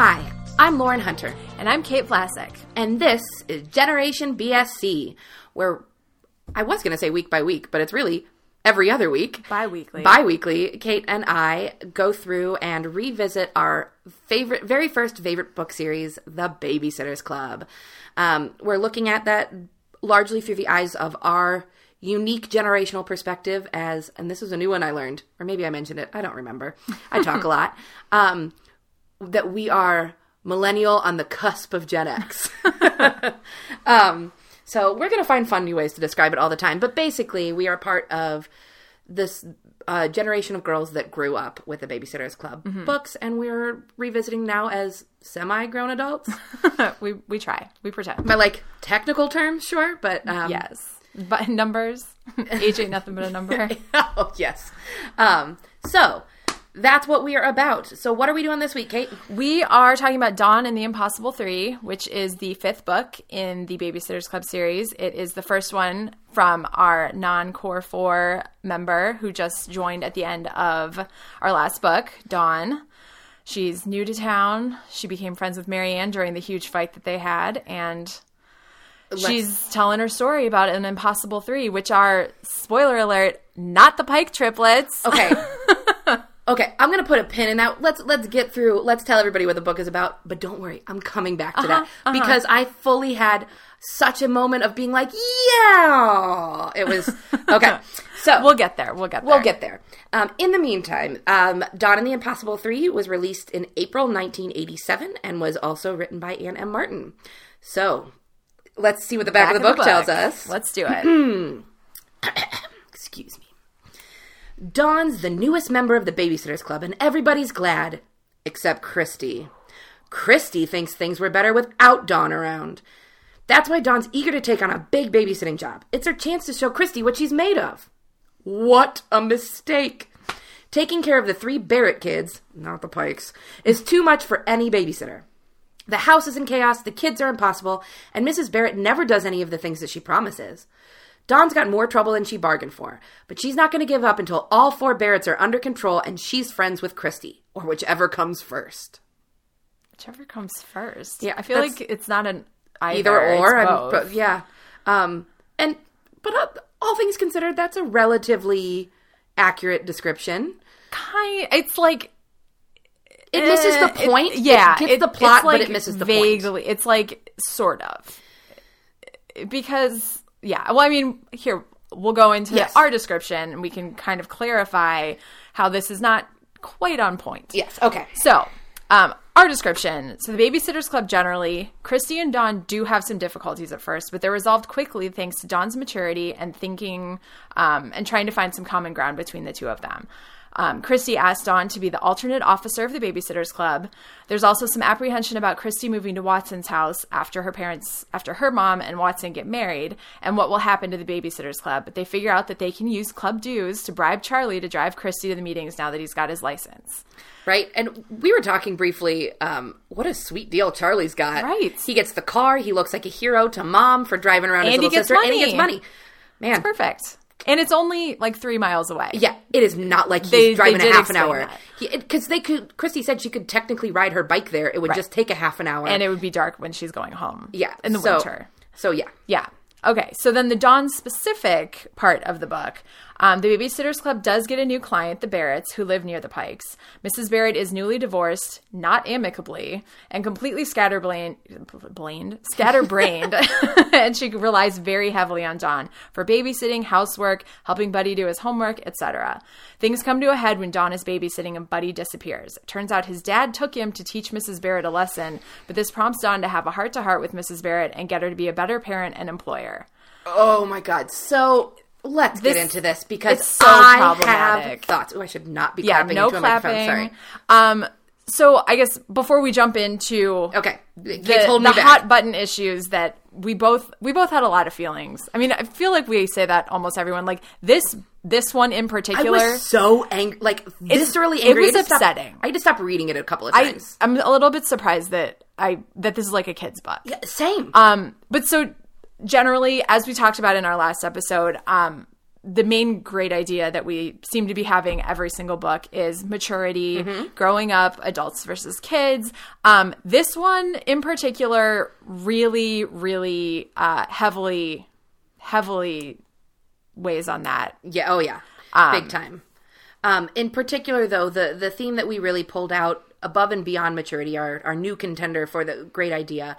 Hi, I'm Lauren Hunter. And I'm Kate Vlasic. And this is Generation BSC, where I was going to say week by week, but it's really every other week. Bi-weekly, Kate and I go through and revisit our very first favorite book series, The Babysitter's Club. We're looking at that largely through the eyes of our unique generational perspective as, and this was a new one I learned, or maybe I mentioned it, I don't remember. I talk a lot. That we are millennial on the cusp of Gen X. So we're going to find fun new ways to describe it all the time. But basically, we are part of this generation of girls that grew up with the Babysitter's Club books, and we're revisiting now as semi-grown adults. We try. We pretend. By, like, technical terms, sure, but... yes. But numbers. Age ain't nothing but a number. Oh, yes. So... that's what we are about. So what are we doing this week, Kate? We are talking about Dawn and the Impossible Three, which is the fifth book in the Babysitter's Club series. It is the first one from our non-core four member who just joined at the end of our last book, Dawn. She's new to town. She became friends with Mary Anne during the huge fight that they had, and... she's telling her story about an Impossible Three, which are, spoiler alert, not the Pike triplets. Okay. Okay, I'm going to put a pin in that. Let's get through. Let's tell everybody what the book is about. But don't worry. I'm coming back to that because I fully had such a moment of being like, yeah. It was – okay. So We'll get there. In the meantime, Dawn and the Impossible Three was released in April 1987 and was also written by Ann M. Martin. So let's see what the back of the book tells us. Let's do it. Excuse me. Dawn's the newest member of the Babysitter's Club, and everybody's glad, except Christy. Christy thinks things were better without Dawn around. That's why Dawn's eager to take on a big babysitting job. It's her chance to show Christy what she's made of. What a mistake. Taking care of the three Barrett kids, not the Pikes, is too much for any babysitter. The house is in chaos, the kids are impossible, and Mrs. Barrett never does any of the things that she promises. Dawn's got more trouble than she bargained for, but she's not going to give up until all four Barretts are under control and she's friends with Christy, or whichever comes first. Whichever comes first. Yeah, I feel like it's not an either or. Both. Yeah, but all things considered, that's a relatively accurate description. It's like it misses the point. It gets the plot, like, but it misses the point. It's like sort of because. Yeah, well, I mean, here, we'll go into our description, and we can kind of clarify how this is not quite on point. Yes, okay. So, our description. So, the Babysitter's Club generally, Christy and Dawn do have some difficulties at first, but they're resolved quickly thanks to Dawn's maturity and thinking and trying to find some common ground between the two of them. Christy asked Dawn to be the alternate officer of the Babysitter's Club. There's also some apprehension about Christy moving to Watson's house after her mom and Watson get married, and what will happen to the Babysitter's Club. But they figure out that they can use club dues to bribe Charlie to drive Christy to the meetings now that he's got his license. Right. And we were talking briefly, what a sweet deal Charlie's got. Right. He gets the car. He looks like a hero to mom for driving around his little sister. Money. And he gets money. Man. It's perfect. And it's only like 3 miles away. Yeah, it is not like he's driving a half an hour. Because Christy said she could technically ride her bike there. It would just take a half an hour. And it would be dark when she's going home. Yeah. In the winter. So, yeah. Yeah. Okay. So then the Dawn-specific part of the book. The Babysitter's Club does get a new client, the Barretts, who live near the Pikes. Mrs. Barrett is newly divorced, not amicably, and completely scatterbrained, and she relies very heavily on Dawn for babysitting, housework, helping Buddy do his homework, etc. Things come to a head when Dawn is babysitting and Buddy disappears. It turns out his dad took him to teach Mrs. Barrett a lesson, but this prompts Dawn to have a heart-to-heart with Mrs. Barrett and get her to be a better parent and employer. Oh, my God. So... let's get into this because it's so problematic. Have thoughts. Oh, I should not be clapping into a microphone. Sorry. So I guess before we jump into the hot button issues that we both had a lot of feelings. I mean, I feel like we say that almost everyone. Like this one in particular, I was so angry, like viscerally angry. It was upsetting. I had to stop reading it a couple of times. I'm a little bit surprised that this is like a kid's book. Yeah, same. But so. Generally, as we talked about in our last episode, the main great idea that we seem to be having every single book is maturity, growing up, adults versus kids. This one in particular really, really heavily weighs on that. Yeah. Oh, yeah. Big time. In particular, though, the theme that we really pulled out above and beyond maturity, our new contender for the great idea,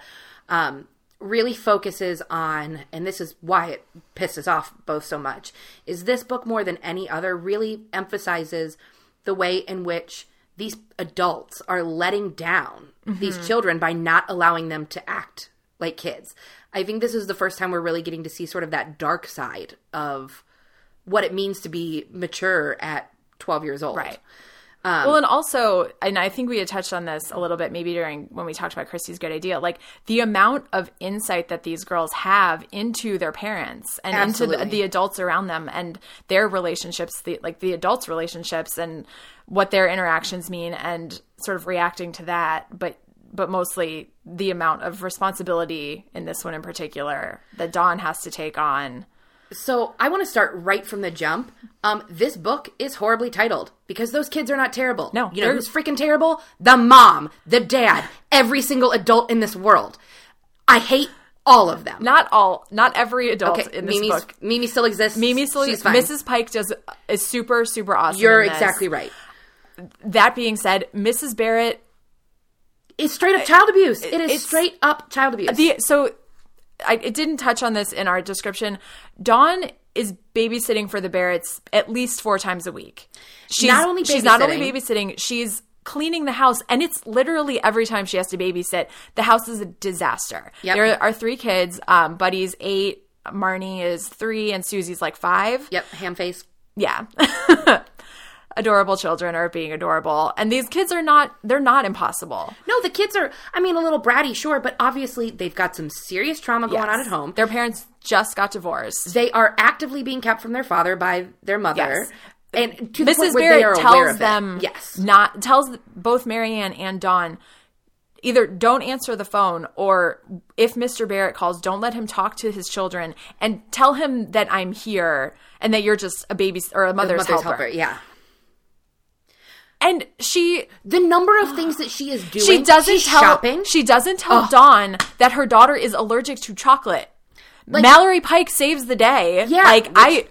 really focuses on, and this is why it pisses off both so much, is this book more than any other really emphasizes the way in which these adults are letting down these children by not allowing them to act like kids. I think this is the first time we're really getting to see sort of that dark side of what it means to be mature at 12 years old. Right. Well, and also, and I think we had touched on this a little bit maybe during when we talked about Christy's Good Idea, like the amount of insight that these girls have into their parents and into the adults around them and their relationships, the adults' relationships and what their interactions mean and sort of reacting to that, but mostly the amount of responsibility in this one in particular that Dawn has to take on. So I want to start right from the jump. This book is horribly titled because those kids are not terrible. No. You know who's freaking terrible? The mom, the dad, every single adult in this world. I hate all of them. Not every adult in this book. Mimi still exists. Mimi still exists. Mrs. Pike is super, super awesome. You're exactly right. That being said, Mrs. Barrett... It's straight up child abuse. It is straight up child abuse. It didn't touch on this in our description. Dawn is babysitting for the Barretts at least 4 times a week. She's not only babysitting, she's cleaning the house, and it's literally every time she has to babysit. The house is a disaster. Yep. There are 3 kids. Buddy's 8, Marnie is 3, and Susie's like 5. Yep, ham face. Yeah. Adorable children are being adorable. And these kids are not – they're not impossible. No, the kids are – I mean, a little bratty, sure, but obviously they've got some serious trauma going on at home. Their parents just got divorced. They are actively being kept from their father by their mother. Yes. And to the point where they are aware of it. Mrs. Barrett tells them tells both Mary Anne and Dawn – either don't answer the phone, or if Mr. Barrett calls, don't let him talk to his children and tell him that I'm here and that you're just a baby or a mother's helper. Yeah. And the number of things that she is doing, she doesn't tell Dawn that her daughter is allergic to chocolate. Like, Mallory Pike saves the day. Yeah. Like I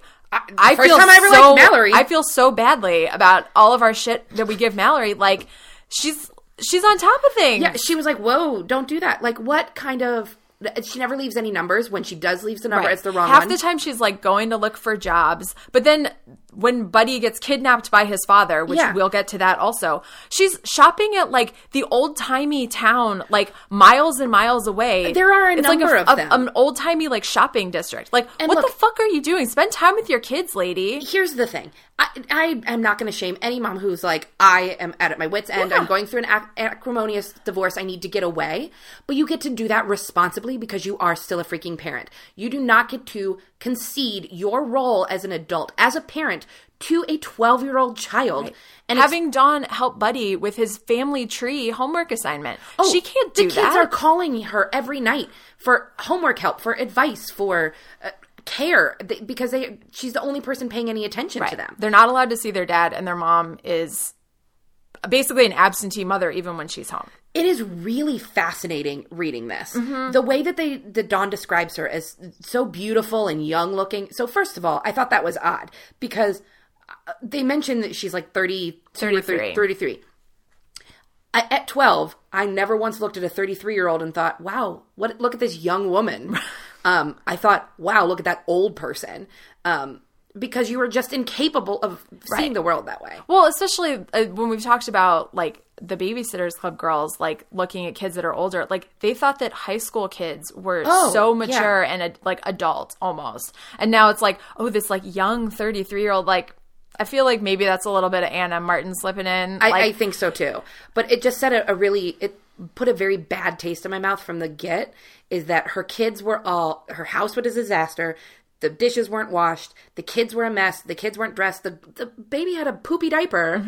feel so badly about all of our shit that we give Mallory. Like she's on top of things. Yeah, she was like, whoa, don't do that. Like, what kind of... She never leaves any numbers. When she does leave the number, it's the wrong one. Half the time she's, like, going to look for jobs. But then when Buddy gets kidnapped by his father, which we'll get to that also, she's shopping at, like, the old-timey town, like, miles and miles away. There are a number of them. An old-timey, like, shopping district. Like, and what the fuck are you doing? Spend time with your kids, lady. Here's the thing. I am not going to shame any mom who's like, I am at my wit's end. Yeah. I'm going through an acrimonious divorce. I need to get away. But you get to do that responsibly because you are still a freaking parent. You do not get to concede your role as an adult, as a parent, to a 12-year-old child. Right. And having Dawn help Buddy with his family tree homework assignment. Oh, she can't do that. The kids are calling her every night for homework help, for advice, for... care because she's the only person paying any attention to them. They're not allowed to see their dad, and their mom is basically an absentee mother even when she's home. It is really fascinating reading this. Mm-hmm. The way that Dawn describes her as so beautiful and young looking. So first of all, I thought that was odd because they mentioned that she's like 33. At 12, I never once looked at a 33-year-old and thought, wow, look at this young woman. I thought, wow, look at that old person, because you were just incapable of seeing the world that way. Well, especially when we've talked about, like, the Babysitter's Club girls, like, looking at kids that are older, like, they thought that high school kids were so mature and, like, adult almost. And now it's like, oh, this, like, young 33-year-old, like, I feel like maybe that's a little bit of Ann M. Martin slipping in. I think so, too. But it just said it put a very bad taste in my mouth from the get, is that her kids were all – her house was a disaster. The dishes weren't washed. The kids were a mess. The kids weren't dressed. The baby had a poopy diaper.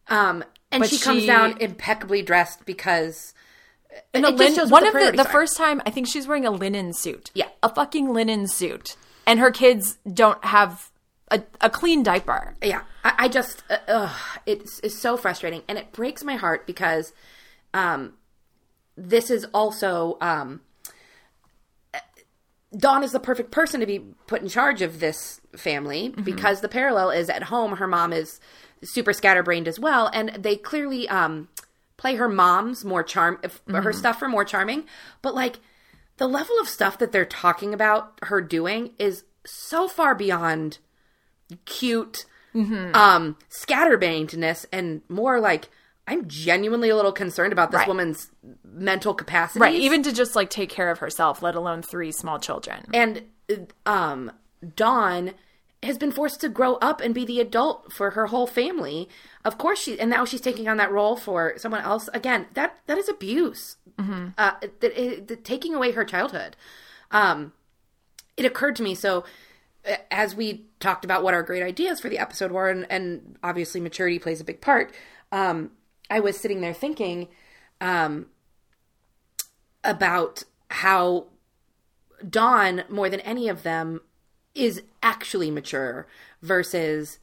Mm-hmm. And she comes down impeccably dressed because – the first time – I think she's wearing a linen suit. Yeah. A fucking linen suit. And her kids don't have – a clean diaper. Yeah. I just, it's so frustrating. And it breaks my heart because this is also, Dawn is the perfect person to be put in charge of this family mm-hmm. because the parallel is at home, her mom is super scatterbrained as well. And they clearly play her mom's more charm, mm-hmm. her stuff for more charming. But like the level of stuff that they're talking about her doing is so far beyond cute mm-hmm. Scatterbrainedness and more like, I'm genuinely a little concerned about this right. woman's mental capacity. Right. Even to just like take care of herself, let alone three small children. And Dawn has been forced to grow up and be the adult for her whole family. Of course and now she's taking on that role for someone else. Again, that is abuse. Mm-hmm. Taking away her childhood. It occurred to me, so as we talked about what our great ideas for the episode were, and obviously maturity plays a big part, I was sitting there thinking about how Dawn, more than any of them, is actually mature versus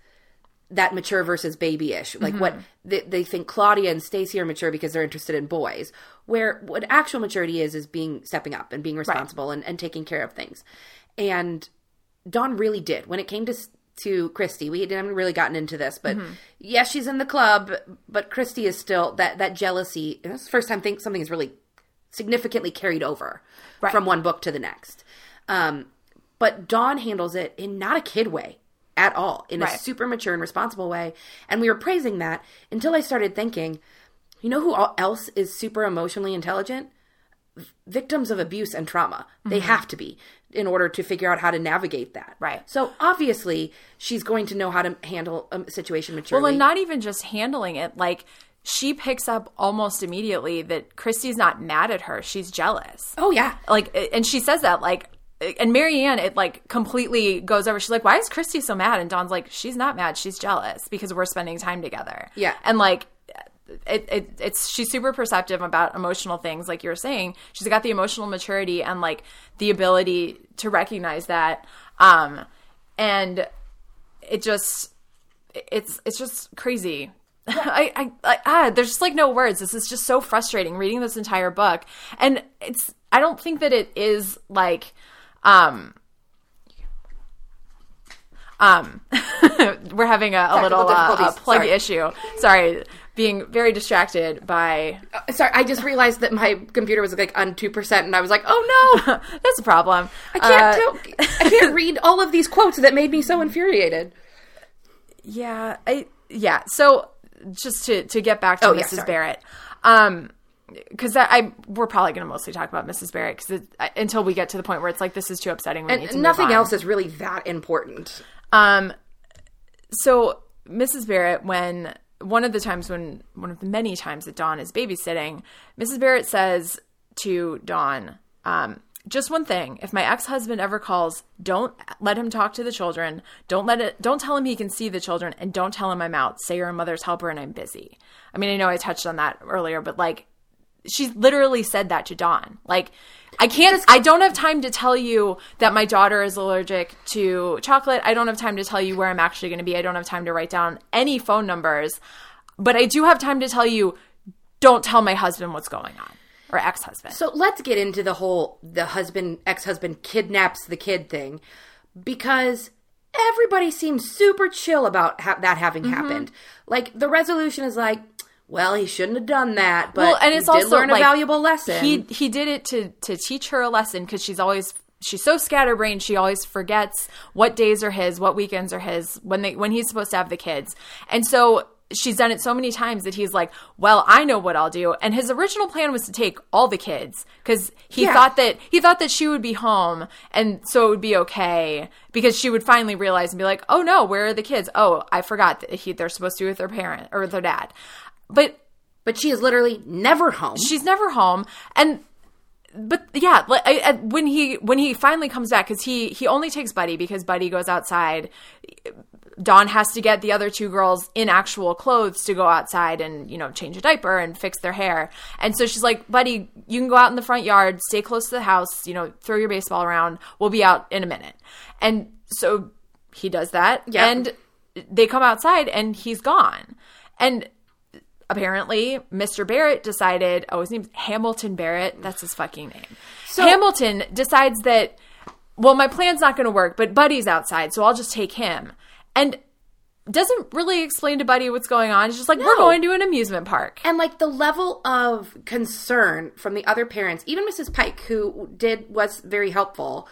that mature versus babyish. Like mm-hmm. what they think Claudia and Stacey are mature because they're interested in boys. Where what actual maturity is being stepping up and being responsible right. and taking care of things. And Dawn really did. When it came to Christy, we haven't really gotten into this, but mm-hmm. yes, she's in the club, but Christy is still that jealousy. And this is the first time something is really significantly carried over right. from one book to the next. But Dawn handles it in not a kid way at all, in right. a super mature and responsible way. And we were praising that until I started thinking, you know who else is super emotionally intelligent? Victims of abuse and trauma. They mm-hmm. have to be in order to figure out how to navigate that. Right. So obviously she's going to know how to handle a situation maturely. Well, and not even just handling it. Like she picks up almost immediately that Christy's not mad at her. She's jealous. Oh yeah. Like, and she says that like, and Mary Anne, it like completely goes over. She's like, why is Christy so mad? And Dawn's like, she's not mad. She's jealous because we're spending time together. Yeah. And like, she's super perceptive about emotional things, like you were saying. She's got the emotional maturity and like the ability to recognize that, and it just it's just crazy. Yeah. There's just like no words. This is just so frustrating reading this entire book, and I don't think that it is like we're having a little plug issue. Sorry. Being very distracted by... Sorry, I just realized that my computer was like on 2% and I was like, oh no! That's a problem. I can't read all of these quotes that made me so infuriated. Yeah. So just to get back to Mrs. Barrett. Because we're probably going to mostly talk about Mrs. Barrett because until we get to the point where it's like, this is too upsetting. We need to nothing move on. Else is really that important. So Mrs. Barrett, when... one of the many times that Dawn is babysitting, Mrs. Barrett says to Dawn, just one thing, if my ex-husband ever calls, don't let him talk to the children. Don't tell him he can see the children, and don't tell him I'm out. Say you're a mother's helper and I'm busy. I mean, I know I touched on that earlier, but like, she literally said that to Dawn. Like, I don't have time to tell you that my daughter is allergic to chocolate. I don't have time to tell you where I'm actually going to be. I don't have time to write down any phone numbers. But I do have time to tell you, don't tell my husband what's going on. Or ex-husband. So let's get into the whole ex-husband kidnaps the kid thing. Because everybody seems super chill about that having mm-hmm. happened. Like, the resolution is like, well, he shouldn't have done that, but he did learn a valuable lesson. He did it to teach her a lesson because she's so scatterbrained. She always forgets what days are his, what weekends are his, when he's supposed to have the kids. And so she's done it so many times that he's like, well, I know what I'll do. And his original plan was to take all the kids because he thought that she would be home and so it would be okay because she would finally realize and be like, oh no, where are the kids? Oh, I forgot that they're supposed to be with their parent or with their dad. But she is literally never home. She's never home. When he finally comes back, because he only takes Buddy because Buddy goes outside. Dawn has to get the other two girls in actual clothes to go outside and, you know, change a diaper and fix their hair. And so she's like, Buddy, you can go out in the front yard, stay close to the house, you know, throw your baseball around. We'll be out in a minute. And so he does that. Yeah. And they come outside and he's gone. And apparently Mr. Barrett decided, oh, his name's Hamilton Barrett. That's his fucking name. So Hamilton decides that, well, my plan's not going to work, but Buddy's outside, so I'll just take him. And doesn't really explain to Buddy what's going on. It's just like, no. We're going to an amusement park. And, like, the level of concern from the other parents, even Mrs. Pike, who was very helpful,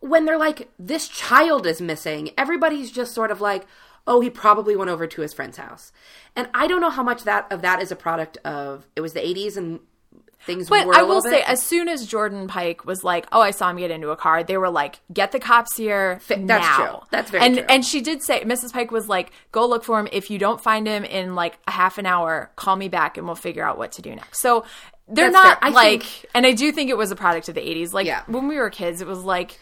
when they're like, this child is missing, everybody's just sort of like, oh, he probably went over to his friend's house. And I don't know how much that is a product of, it was the 80s and things were a little bit. But I will say, as soon as Jordan Pike was like, oh, I saw him get into a car, they were like, get the cops here now. That's true. That's very true. And she did say, Mrs. Pike was like, go look for him. If you don't find him in like a half an hour, call me back and we'll figure out what to do next. So they're not like, and I do think it was a product of the 80s. Like when we were kids, it was like,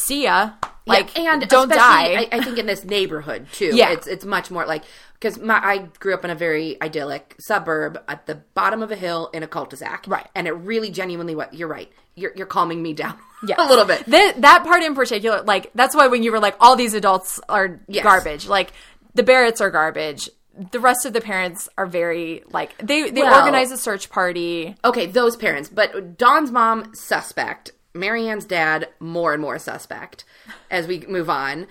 see ya. Like, yeah, and don't die. I think in this neighborhood, too. Yeah. It's much more like, because I grew up in a very idyllic suburb at the bottom of a hill in a cul-de-sac. Right. And it really genuinely, you're right. You're calming me down a little bit. That part in particular, like, that's why when you were like, all these adults are garbage. Like, the Barretts are garbage. The rest of the parents are very, like, they organize a search party. Okay, those parents. But Dawn's mom, suspect. Mary Ann's dad, more and more suspect as we move on.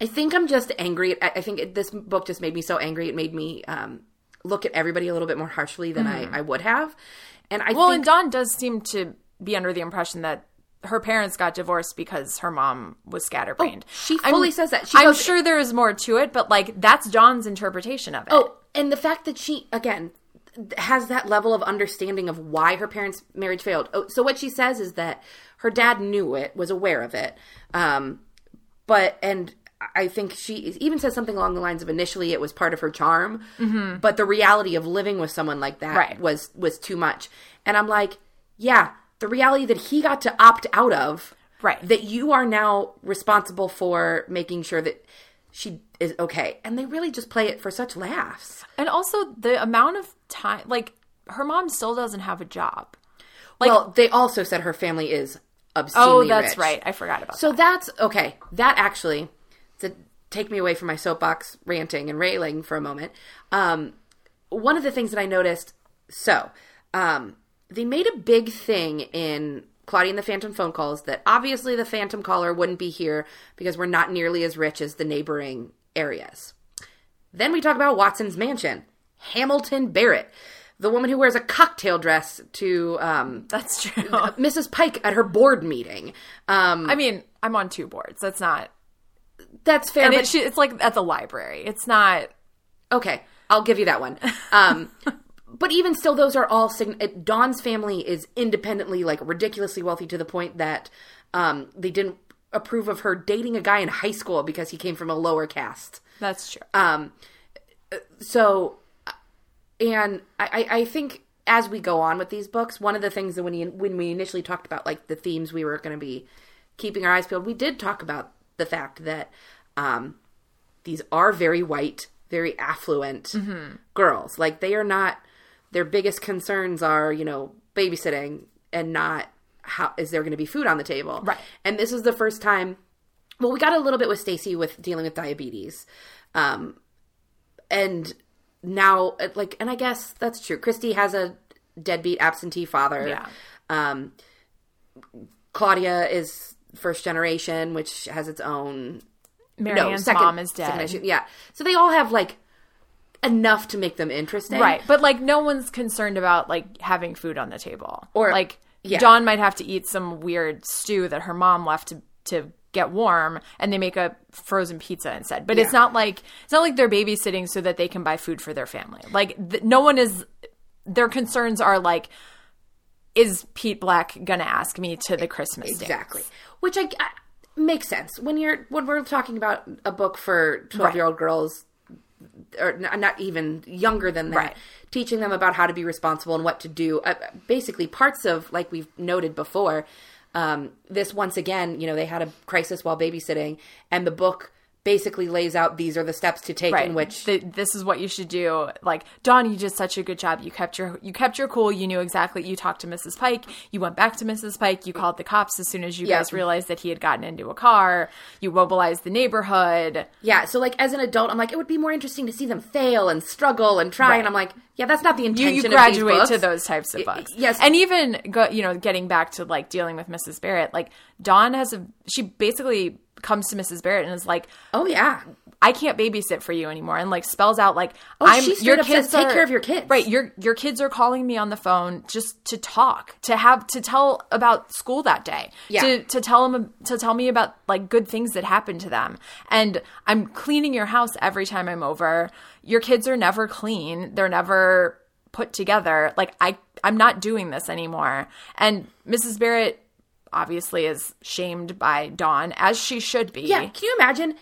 I think I'm just angry. I think this book just made me so angry. It made me look at everybody a little bit more harshly than I would have. And I think Dawn does seem to be under the impression that her parents got divorced because her mom was scatterbrained. Oh, she fully says that. I'm sure there is more to it, but like that's Dawn's interpretation of it. Oh, and the fact that she, again, has that level of understanding of why her parents' marriage failed. So what she says is that her dad knew it, was aware of it. And I think she even says something along the lines of initially it was part of her charm, but the reality of living with someone like that was too much. And I'm like, yeah, the reality that he got to opt out of, that you are now responsible for making sure that she is okay. And they really just play it for such laughs. And also the amount of time, like her mom still doesn't have a job. Like, well, they also said her family is obscenely rich. Oh, that's right. I forgot about that. So that's, okay. That actually, to take me away from my soapbox ranting and railing for a moment, one of the things that I noticed, they made a big thing in Claudia and the Phantom phone calls that obviously the Phantom caller wouldn't be here because we're not nearly as rich as the neighboring areas. Then we talk about Watson's mansion. Hamilton Barrett, the woman who wears a cocktail dress to that's true. Mrs. Pike at her board meeting. I mean, I'm on two boards. That's not... That's fair. And it's like at the library. It's not... Okay, I'll give you that one. But even still, those are all... Dawn's family is independently, like, ridiculously wealthy to the point that they didn't approve of her dating a guy in high school because he came from a lower caste. That's true. And I think as we go on with these books, one of the things that when we initially talked about, like, the themes we were going to be keeping our eyes peeled, we did talk about the fact that these are very white, very affluent girls. Like, they are not – their biggest concerns are, you know, babysitting and not how – is there going to be food on the table? Right. And this is the first time – well, we got a little bit with Stacey with dealing with diabetes. And – now, like, and I guess that's true. Christy has a deadbeat absentee father. Yeah. Claudia is first generation, which has its own. Mary Ann's mom is dead. Yeah. So they all have, like, enough to make them interesting. Right. But, like, no one's concerned about, like, having food on the table. Or, like, Dawn might have to eat some weird stew that her mom left to get warm, and they make a frozen pizza instead. But it's not like they're babysitting so that they can buy food for their family. Like, no one is – their concerns are like, is Pete Black going to ask me to the Christmas dance? Exactly. Which I makes sense. When we're talking about a book for 12-year-old girls – or not even younger than that, teaching them about how to be responsible and what to do. Basically parts of, like we've noted before – this once again, you know, they had a crisis while babysitting, and the book basically lays out these are the steps to take, right, in which this is what you should do. Like, Dawn, you did such a good job. You kept your cool. You knew exactly. You talked to Mrs. Pike. You went back to Mrs. Pike. You called the cops as soon as you guys realized that he had gotten into a car. You mobilized the neighborhood. Yeah. So, like, as an adult, I'm like, it would be more interesting to see them fail and struggle and try. Right. And I'm like, yeah, that's not the intention. You graduate of these books. To those types of books. Yes. And even getting back to, like, dealing with Mrs. Barrett, like, Dawn she basically comes to Mrs. Barrett and is like, oh yeah, I can't babysit for you anymore, and, like, spells out, like, take care of your kids. Right. Your kids are calling me on the phone just to talk, to tell about school that day. Yeah. To tell me about, like, good things that happened to them. And I'm cleaning your house every time I'm over. Your kids are never clean. They're never put together. Like, I'm not doing this anymore. And Mrs. Barrett obviously is shamed by Dawn, as she should be. Yeah, can you imagine?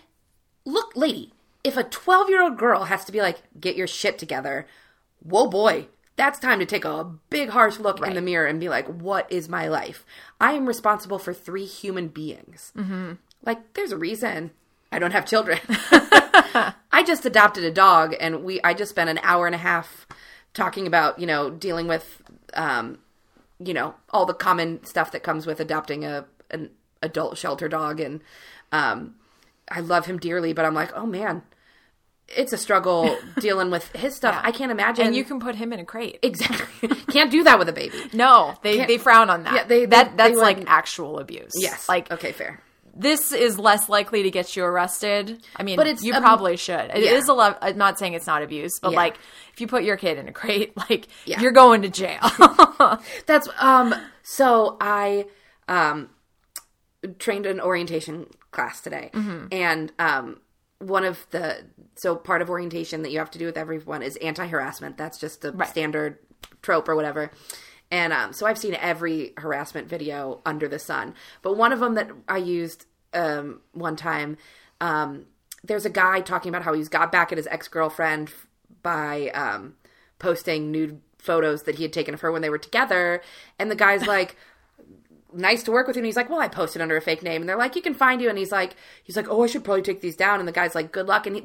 Look, lady, if a 12-year-old girl has to be like, get your shit together, whoa, boy, that's time to take a big, harsh look in the mirror and be like, what is my life? I am responsible for 3 human beings. Mm-hmm. Like, there's a reason I don't have children. I just adopted a dog, and I just spent an hour and a half talking about, dealing with, all the common stuff that comes with adopting an adult shelter dog. And I love him dearly, but I'm like, oh man, it's a struggle dealing with his stuff. Yeah. I can't imagine. And you can put him in a crate. Exactly. Can't do that with a baby. No, they frown on that. Yeah, that's like actual abuse. Yes. Like, okay, fair. This is less likely to get you arrested. I mean, you probably should. It is I'm not saying it's not abuse, but like, if you put your kid in a crate, like, you're going to jail. That's so I trained an orientation class today, mm-hmm. and part of orientation that you have to do with everyone is anti-harassment. That's just a standard trope or whatever. And so I've seen every harassment video under the sun. But one of them that I used one time, there's a guy talking about how he's got back at his ex-girlfriend by posting nude photos that he had taken of her when they were together. And the guy's like, nice to work with you. And he's like, well, I posted under a fake name. And they're like, you can find you. And he's like, oh, I should probably take these down. And the guy's like, good luck. And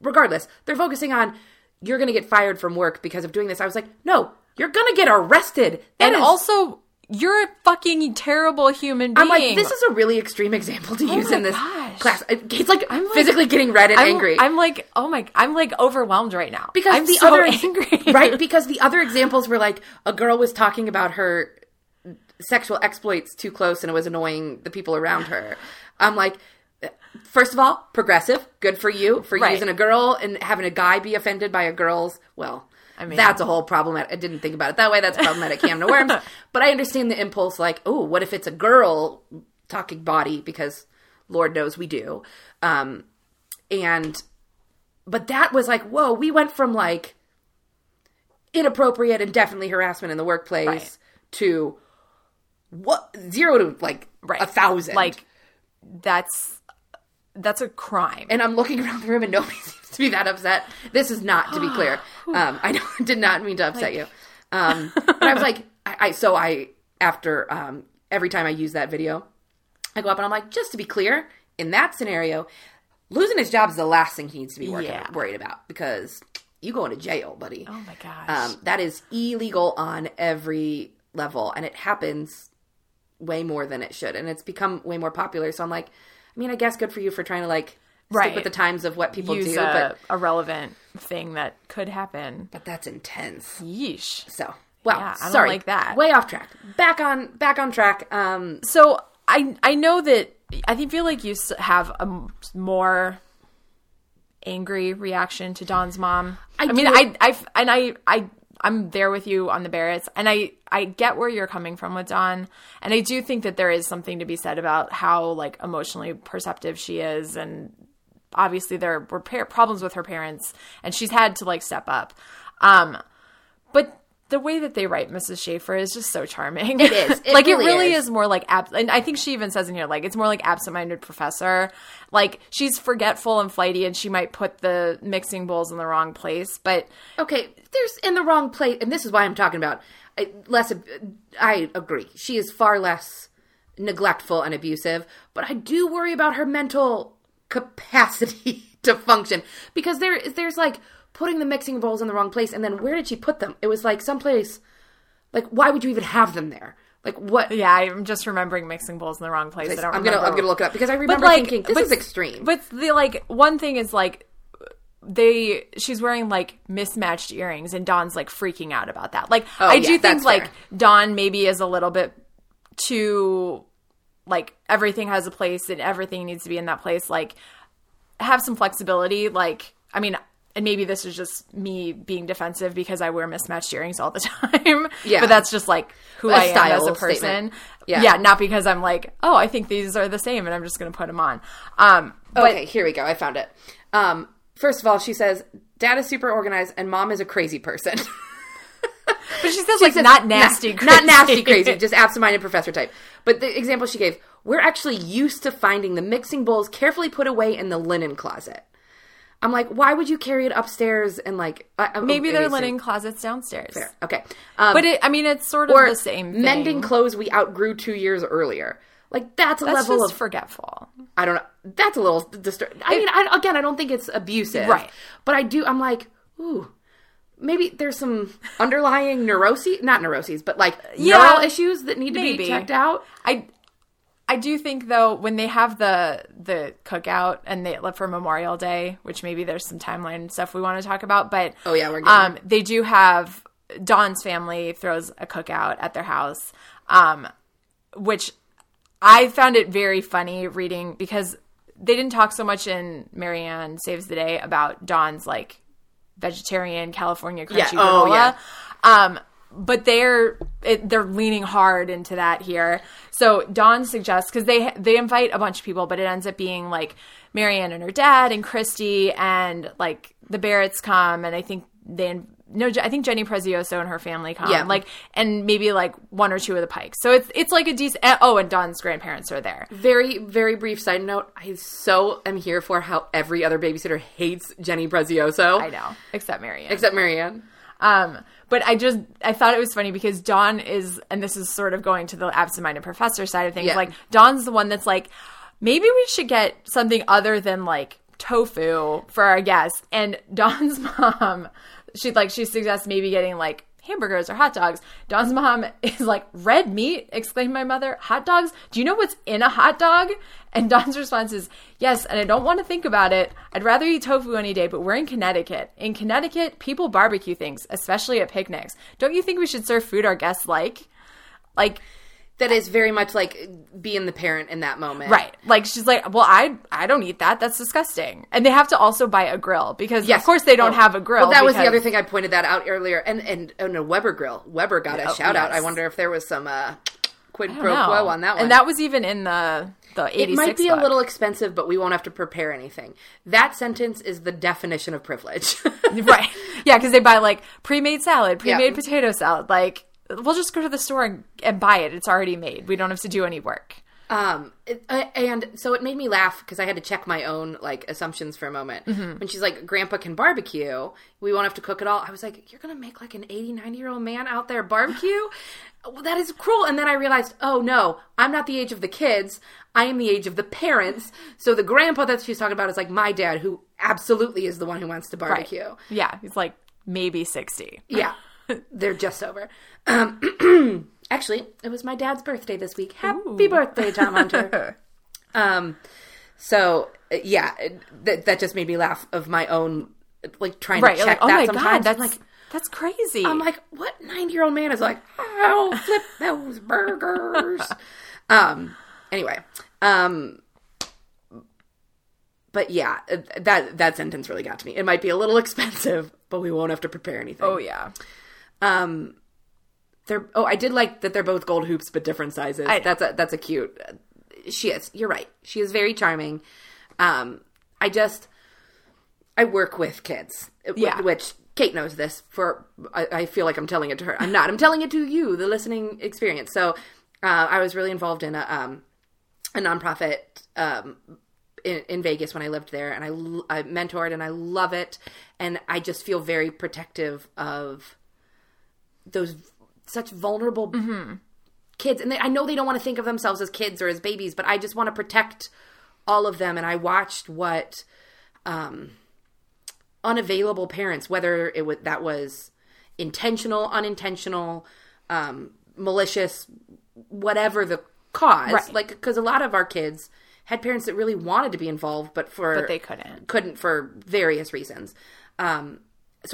regardless, they're focusing on, you're going to get fired from work because of doing this. I was like, no. You're going to get arrested. Also, you're a fucking terrible human being. I'm like, this is a really extreme example to use in this class. It's like, I'm physically getting red and angry. I'm like, oh my, I'm like overwhelmed right now. Because I'm so angry. Right? Because the other examples were like, a girl was talking about her sexual exploits too close and it was annoying the people around her. I'm like, first of all, progressive. Good for you for using a girl and having a guy be offended by a girl's, I mean, that's a whole problem. I didn't think about it that way. That's problematic. Hamna worms. But I understand the impulse, like, oh, what if it's a girl talking body? Because Lord knows we do. But that was like, whoa, we went from like inappropriate and definitely harassment in the workplace to what? 0 to like 1,000. Like, that's a crime. And I'm looking around the room and nobody seems to be that upset. This is not, to be clear. I know, did not mean to upset you. But I was like, after every time I use that video, I go up and I'm like, just to be clear, in that scenario, losing his job is the last thing he needs to be worried about, because you going to jail, buddy. Oh my gosh. That is illegal on every level, and it happens way more than it should. And it's become way more popular. So I'm like, I mean, I guess good for you for trying to, like, stick with the times of what people do. But a relevant thing that could happen. But that's intense. Yeesh. So, I don't like that. Way off track. Back on track. So I know that I feel like you have a more angry reaction to Dawn's mom. I'm there with you on the Barretts, and I get where you're coming from with Dawn, and I do think that there is something to be said about how, like, emotionally perceptive she is, and obviously there were problems with her parents, and she's had to, like, step up. But the way that they write Mrs. Schaefer is just so charming. It is. It like, really it really is more like and I think she even says in here, like, it's more like absent-minded professor. Like, she's forgetful and flighty, and she might put the mixing bowls in the wrong place, but... Okay, there's in the wrong place, and this is why I'm talking about I agree. She is far less neglectful and abusive, but I do worry about her mental capacity to function. Because there's like putting the mixing bowls in the wrong place, and then where did she put them? It was like someplace, like why would you even have them there? Like what? Yeah, I'm just remembering mixing bowls in the wrong place. I don't remember. I'm gonna look it up because I remember thinking this is extreme. But the like one thing is like she's wearing like mismatched earrings, and Dawn's like freaking out about that. Like I do think like Dawn maybe is a little bit too like everything has a place and everything needs to be in that place. Like have some flexibility. Like I mean. And maybe this is just me being defensive because I wear mismatched earrings all the time. Yeah. But that's just, like, who I am as a person. Yeah. Yeah, not because I'm like, oh, I think these are the same and I'm just going to put them on. Okay, here we go. I found it. First of all, she says, Dad is super organized and Mom is a crazy person. But she says, not nasty crazy. Not nasty crazy, just absent-minded professor type. But the example she gave, we're actually used to finding the mixing bowls carefully put away in the linen closet. I'm like, why would you carry it upstairs and like... Maybe their linen closets downstairs. Fair. Okay. But it's sort of the same thing. Mending clothes we outgrew 2 years earlier. Like, that's level of... forgetful. I don't know. That's a little... I don't think it's abusive. Right. But I'm like, ooh, maybe there's some underlying neuroses... Not neuroses, but like neural issues that need to be checked out. I do think, though, when they have the cookout and they for Memorial Day, which maybe there's some timeline stuff we want to talk about, but we're good. They do have Dawn's family throws a cookout at their house, which I found it very funny reading because they didn't talk so much in Mary Anne Saves the Day about Dawn's like vegetarian California crunchy granola. Yeah. But they're leaning hard into that here. So Dawn suggests, because they invite a bunch of people, but it ends up being like Mary Anne and her dad and Christy and like the Barretts come, and I think Jenny Prezioso and her family come, like, and maybe like one or two of the Pikes. So it's like a decent. And Dawn's grandparents are there. Very very brief side note. I so am here for how every other babysitter hates Jenny Prezioso. I know, except Mary Anne. But I thought it was funny because Dawn is, and this is sort of going to the absent-minded professor side of things, like Dawn's the one that's like, maybe we should get something other than like tofu for our guests. And Dawn's mom, she suggests maybe getting like hamburgers or hot dogs. Dawn's mom is like, red meat, exclaimed my mother. Hot dogs? Do you know what's in a hot dog? And Dawn's response is, yes, and I don't want to think about it. I'd rather eat tofu any day, but we're in Connecticut. In Connecticut, people barbecue things, especially at picnics. Don't you think we should serve food our guests like? Like... That is very much like being the parent in that moment. Right. Like she's like, well, I don't eat that. That's disgusting. And they have to also buy a grill because of course they don't have a grill. Well, that was the other thing I pointed that out earlier. And a Weber grill. Weber got a shout out. I wonder if there was some quid pro quo on that one. And that was even in the 86 It might be book. A little expensive, but we won't have to prepare anything. That sentence is the definition of privilege. Right. Yeah, because they buy like pre-made salad, pre-made potato salad, like. We'll just go to the store and buy it. It's already made. We don't have to do any work. And so it made me laugh because I had to check my own, like, assumptions for a moment. Mm-hmm. When she's like, Grandpa can barbecue. We won't have to cook at all. I was like, you're going to make, like, an 80, 90-year-old man out there barbecue? Well, that is cruel. And then I realized, oh, no, I'm not the age of the kids. I am the age of the parents. So the grandpa that she's talking about is, like, my dad, who absolutely is the one who wants to barbecue. Right. Yeah. He's, like, maybe 60. Yeah. They're just over. Actually, it was my dad's birthday this week. Happy birthday, Tom Hunter. That just made me laugh of my own, like, trying to check like, that sometimes. God, that's crazy. I'm like, what 90-year-old man is like, I'll flip those burgers. But yeah, that sentence really got to me. It might be a little expensive, but we won't have to prepare anything. Oh, yeah. I did like that they're both gold hoops but different sizes. That's a cute. She is. You're right. She is very charming. I work with kids. Yeah. Which Kate knows this. I feel like I'm telling it to her. I'm not. I'm telling it to you, the listening experience. So I was really involved in a nonprofit in Vegas when I lived there, and I mentored, and I love it, and I just feel very protective of those such vulnerable kids, and I know they don't want to think of themselves as kids or as babies, but I just want to protect all of them. And I watched what unavailable parents, whether it was, that was intentional, unintentional, malicious, whatever the cause, right. Like, because a lot of our kids had parents that really wanted to be involved, but they couldn't for various reasons. So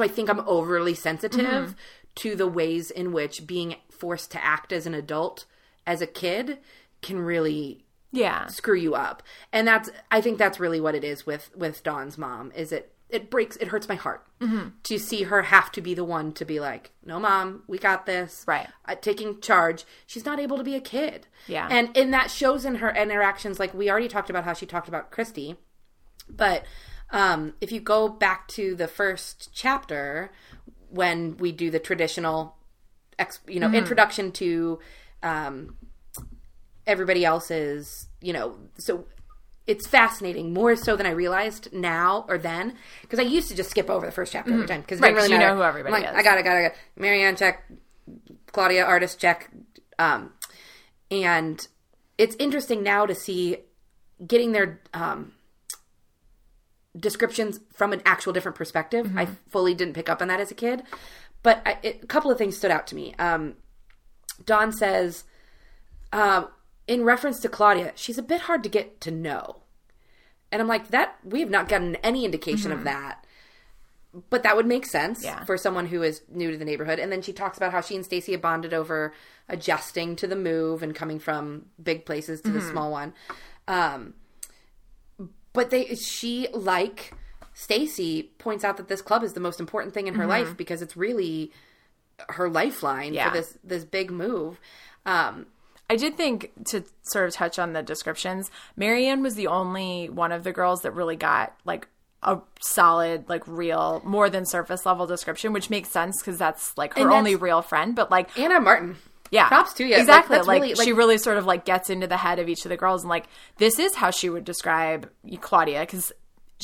I think I'm overly sensitive mm-hmm. to the ways in which being forced to act as an adult as a kid can really screw you up. And I think that's really what it is with Dawn's mom, is it hurts my heart mm-hmm. to see her have to be the one to be like, no, Mom, we got this. Right. Taking charge. She's not able to be a kid. Yeah. And that shows in her interactions. Like, we already talked about how she talked about Christy, but if you go back to the first chapter when we do the traditional, mm-hmm. introduction to everybody else's, so it's fascinating, more so than I realized now or then, because I used to just skip over the first chapter every time because right, really you know who everybody is. Like, I got Mary Anne check, Claudia artist check, and it's interesting now to see getting their descriptions from an actual different perspective. Mm-hmm. I fully didn't pick up on that as a kid, but a couple of things stood out to me. Dawn says, in reference to Claudia, she's a bit hard to get to know. And I'm like, we have not gotten any indication mm-hmm. of that. But that would make sense for someone who is new to the neighborhood. And then she talks about how she and Stacey have bonded over adjusting to the move and coming from big places to mm-hmm. the small one. But she, like Stacey, points out that this club is the most important thing in her mm-hmm. life because it's really her lifeline for this big move. I did think, to sort of touch on the descriptions, Mary Anne was the only one of the girls that really got, like, a solid, like, real, more than surface-level description, which makes sense because that's, like, her only real friend. But, like, Ann M. Martin. Yeah. Props to you. Exactly. Like, she really sort of, like, gets into the head of each of the girls. And, like, this is how she would describe Claudia because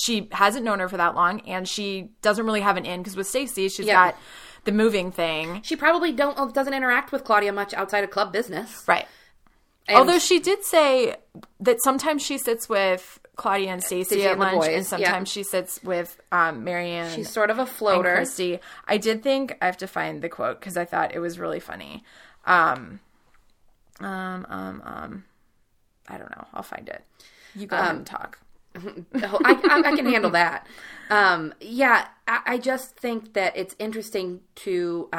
she hasn't known her for that long and she doesn't really have an in because with Stacey, she's got – the moving thing. She probably doesn't interact with Claudia much outside of club business. Right. And although she did say that sometimes she sits with Claudia and Stacey at lunch and sometimes she sits with Mary Anne. She's sort of a floater. And Christy. I did think – I have to find the quote because I thought it was really funny. I don't know. I'll find it. You go and talk. I can handle that. I just think that it's interesting to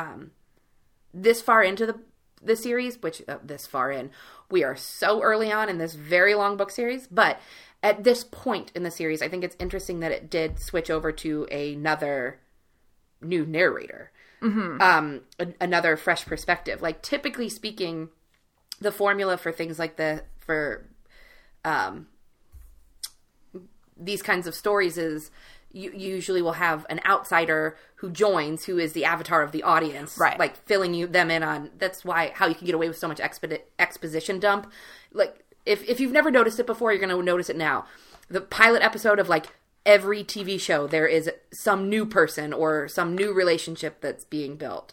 this far into the series, which this far in, we are so early on in this very long book series. But at this point in the series, I think it's interesting that it did switch over to another new narrator, mm-hmm. Another fresh perspective. Like, typically speaking, the formula for things like these kinds of stories is you usually will have an outsider who joins, who is the avatar of the audience, right? Like filling them in on. That's how you can get away with so much exposition dump. Like if you've never noticed it before, you're going to notice it now. The pilot episode of like every TV show, there is some new person or some new relationship that's being built.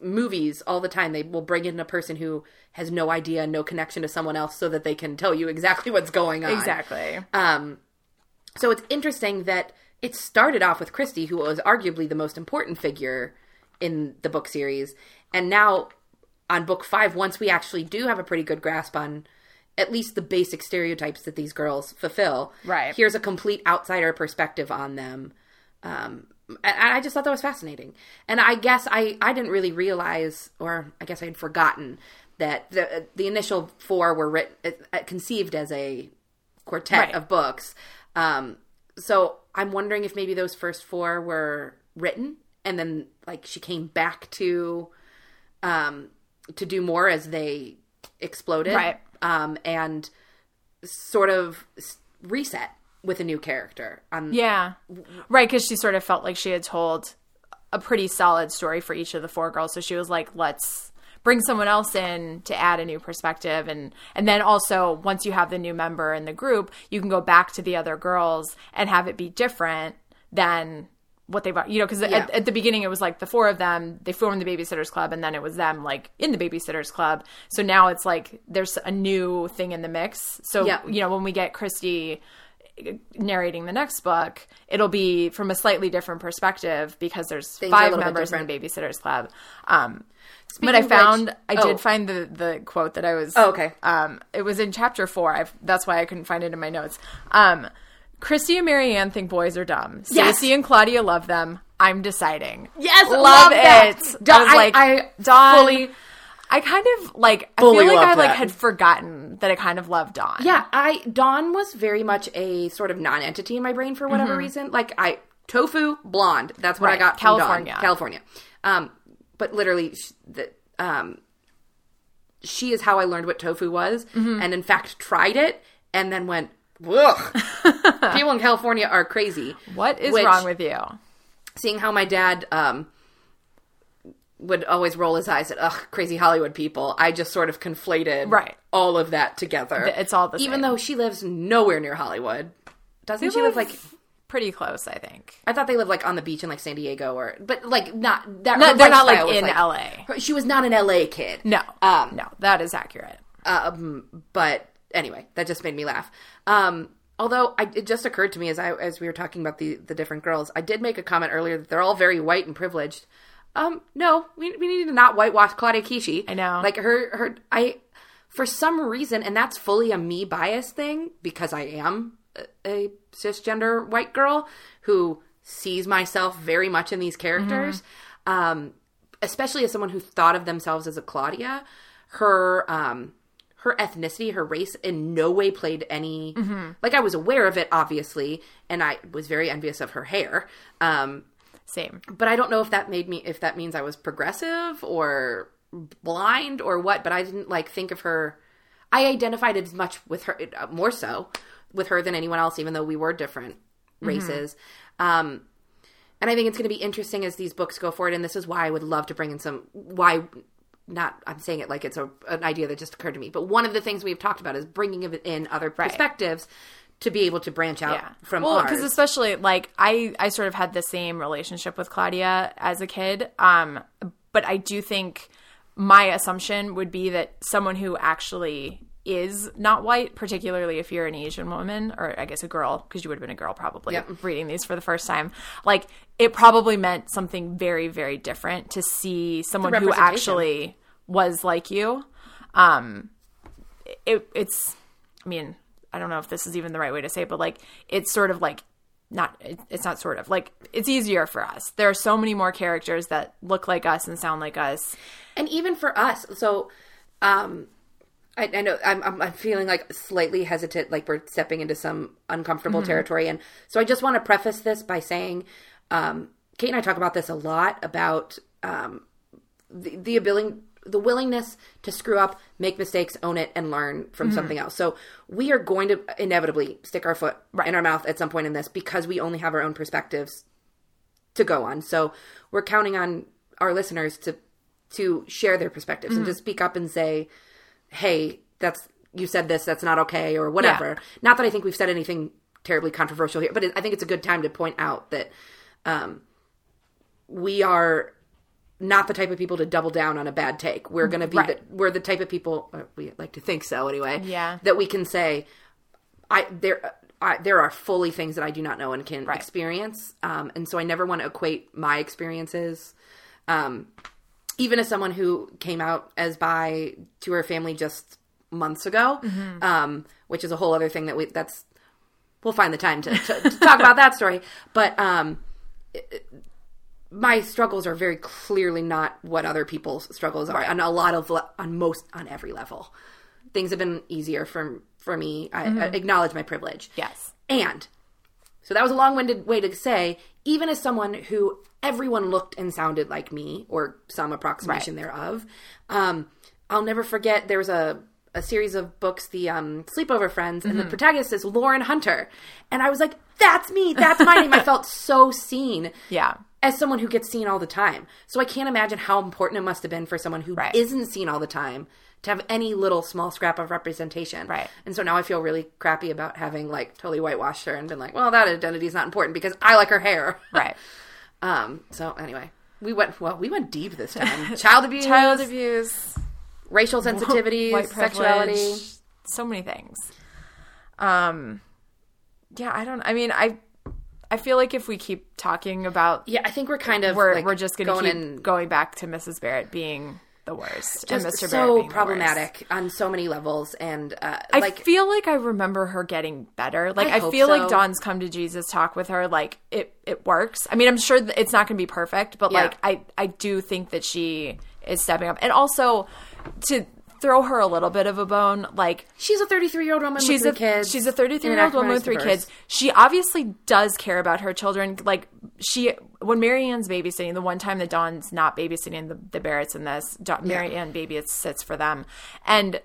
Movies all the time, they will bring in a person who has no idea, no connection to someone else, so that they can tell you exactly what's going on. Exactly. So it's interesting that it started off with Christy, who was arguably the most important figure in the book series. And now on book 5, once we actually do have a pretty good grasp on at least the basic stereotypes that these girls fulfill, right? Here's a complete outsider perspective on them. And I just thought that was fascinating. And I guess I didn't really realize, or I guess I had forgotten, that the initial 4 were conceived as a quartet of books. So I'm wondering if maybe those first 4 were written and then like she came back to do more as they exploded. Right. And sort of reset with a new character. Right. Cause she sort of felt like she had told a pretty solid story for each of the 4 girls. So she was like, let's bring someone else in to add a new perspective. And then also, once you have the new member in the group, you can go back to the other girls and have it be different than what they've, you know, because at the beginning it was like the four of them, they formed the Babysitter's Club, and then it was them like in the Babysitter's Club. So now it's like there's a new thing in the mix. So, you know, when we get Christy narrating the next book, it'll be from a slightly different perspective because there's five members in the Babysitter's Club. But I found, I did find the quote that I was, it was in chapter 4. That's why I couldn't find it in my notes. Christy and Mary Anne think boys are dumb. Yes. Stacey and Claudia love them. I'm deciding. Yes, love it. That. I was like, I kind of had forgotten that I kind of loved Dawn. Yeah, Dawn was very much a sort of non-entity in my brain for whatever reason. Like tofu blonde. That's what I got from California. Dawn. California. But literally, she is how I learned what tofu was, and in fact tried it, and then went, ugh, people in California are crazy. What is wrong with you? Seeing how my dad would always roll his eyes at, ugh, crazy Hollywood people, I just sort of conflated all of that together. It's all the same. Even though she lives nowhere near Hollywood. Doesn't she live like... pretty close, I think. I thought they lived like on the beach in like San Diego or... But like not... they're not like in L.A. She was not an L.A. kid. No. No, that is accurate. But... Anyway, that just made me laugh. Although it just occurred to me as we were talking about the different girls, I did make a comment earlier that they're all very white and privileged. No, we need to not whitewash Claudia Kishi. I know. Like her, for some reason, and that's fully a me bias thing because I am a cisgender white girl who sees myself very much in these characters, especially as someone who thought of themselves as a Claudia. Her ethnicity, her race in no way played any... Like, I was aware of it, obviously, and I was very envious of her hair. Same. But I don't know if that made me... If that means I was progressive or blind or what, but I didn't, like, think of her... I identified as much with her... More so with her than anyone else, even though we were different races. And I think it's going to be interesting as these books go forward, and this is why I would love to bring in some... I'm saying it like it's an idea that just occurred to me, but one of the things we've talked about is bringing in other perspectives to be able to branch out from ours. Well, because especially, like, I sort of had the same relationship with Claudia as a kid, but I do think my assumption would be that someone who actually is not white, particularly if you're an Asian woman, or I guess a girl, because you would have been a girl probably reading these for the first time, like, it probably meant something very, very different to see someone who actually... was like you. It's I mean, I don't know if this is even the right way to say it, but like it's sort of like it's easier for us. There are so many more characters that look like us and sound like us. And even for us, so I know I'm feeling like slightly hesitant, like we're stepping into some uncomfortable territory. And so I just want to preface this by saying Kate and I talk about this a lot about the willingness to screw up, make mistakes, own it, and learn from something else. So we are going to inevitably stick our foot in our mouth at some point in this because we only have our own perspectives to go on. So we're counting on our listeners to share their perspectives and to speak up and say, hey, you said this, that's not okay, or whatever. Yeah. Not that I think we've said anything terribly controversial here, but I think it's a good time to point out that we are... not the type of people to double down on a bad take. We're going to be we're the type of people, or we like to think so anyway, that we can say, there are fully things that I do not know and can experience. And so I never want to equate my experiences. Even as someone who came out as bi to her family just months ago, which is a whole other thing that we'll find the time to talk about that story. But, my struggles are very clearly not what other people's struggles are on every level. Things have been easier for me. I acknowledge my privilege. Yes. And so that was a long-winded way to say, even as someone who everyone looked and sounded like me or some approximation thereof, I'll never forget there was a series of books, the Sleepover Friends, and the protagonist is Lauren Hunter. And I was like, that's me. That's my name. I felt so seen. Yeah. As someone who gets seen all the time. So I can't imagine how important it must have been for someone who isn't seen all the time to have any little small scrap of representation. Right. And so now I feel really crappy about having, like, totally whitewashed her and been like, well, that identity is not important because I like her hair. Right. So anyway, we went deep this time. Child abuse, racial sensitivity, sexuality, so many things. I feel like if we keep talking about... Yeah, I think we're just going back to Mrs. Barrett being the worst. Just and Mr. Barrett being so problematic on so many levels. And I feel like I remember her getting better. Like, I feel like Dawn's come to Jesus talk with her. Like, it works. I mean, I'm sure it's not going to be perfect, but, yeah. I do think that she is stepping up. And also, to... throw her a little bit of a bone. Like, she's a 33-year-old woman with three kids. She's a 33-year-old woman with three kids. She obviously does care about her children. Like, when Mary Ann's babysitting, the one time that Dawn's not babysitting the Barretts in this, Mary Anne babysits for them. And,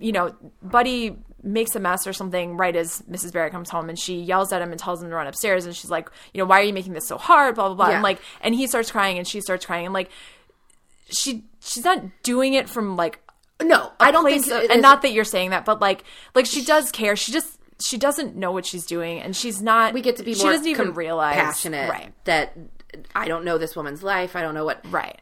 you know, Buddy makes a mess or something right as Mrs. Barrett comes home, and she yells at him and tells him to run upstairs. And she's like, you know, why are you making this so hard? Blah, blah, blah. Yeah. And, like, and he starts crying and she starts crying. And, like, she's not doing it from, like, no, I don't think so. And not that you're saying that, but like she does care. She doesn't know what she's doing, and she's not. We get to be more. She doesn't even realize passionate that I don't know this woman's life. I don't know what right.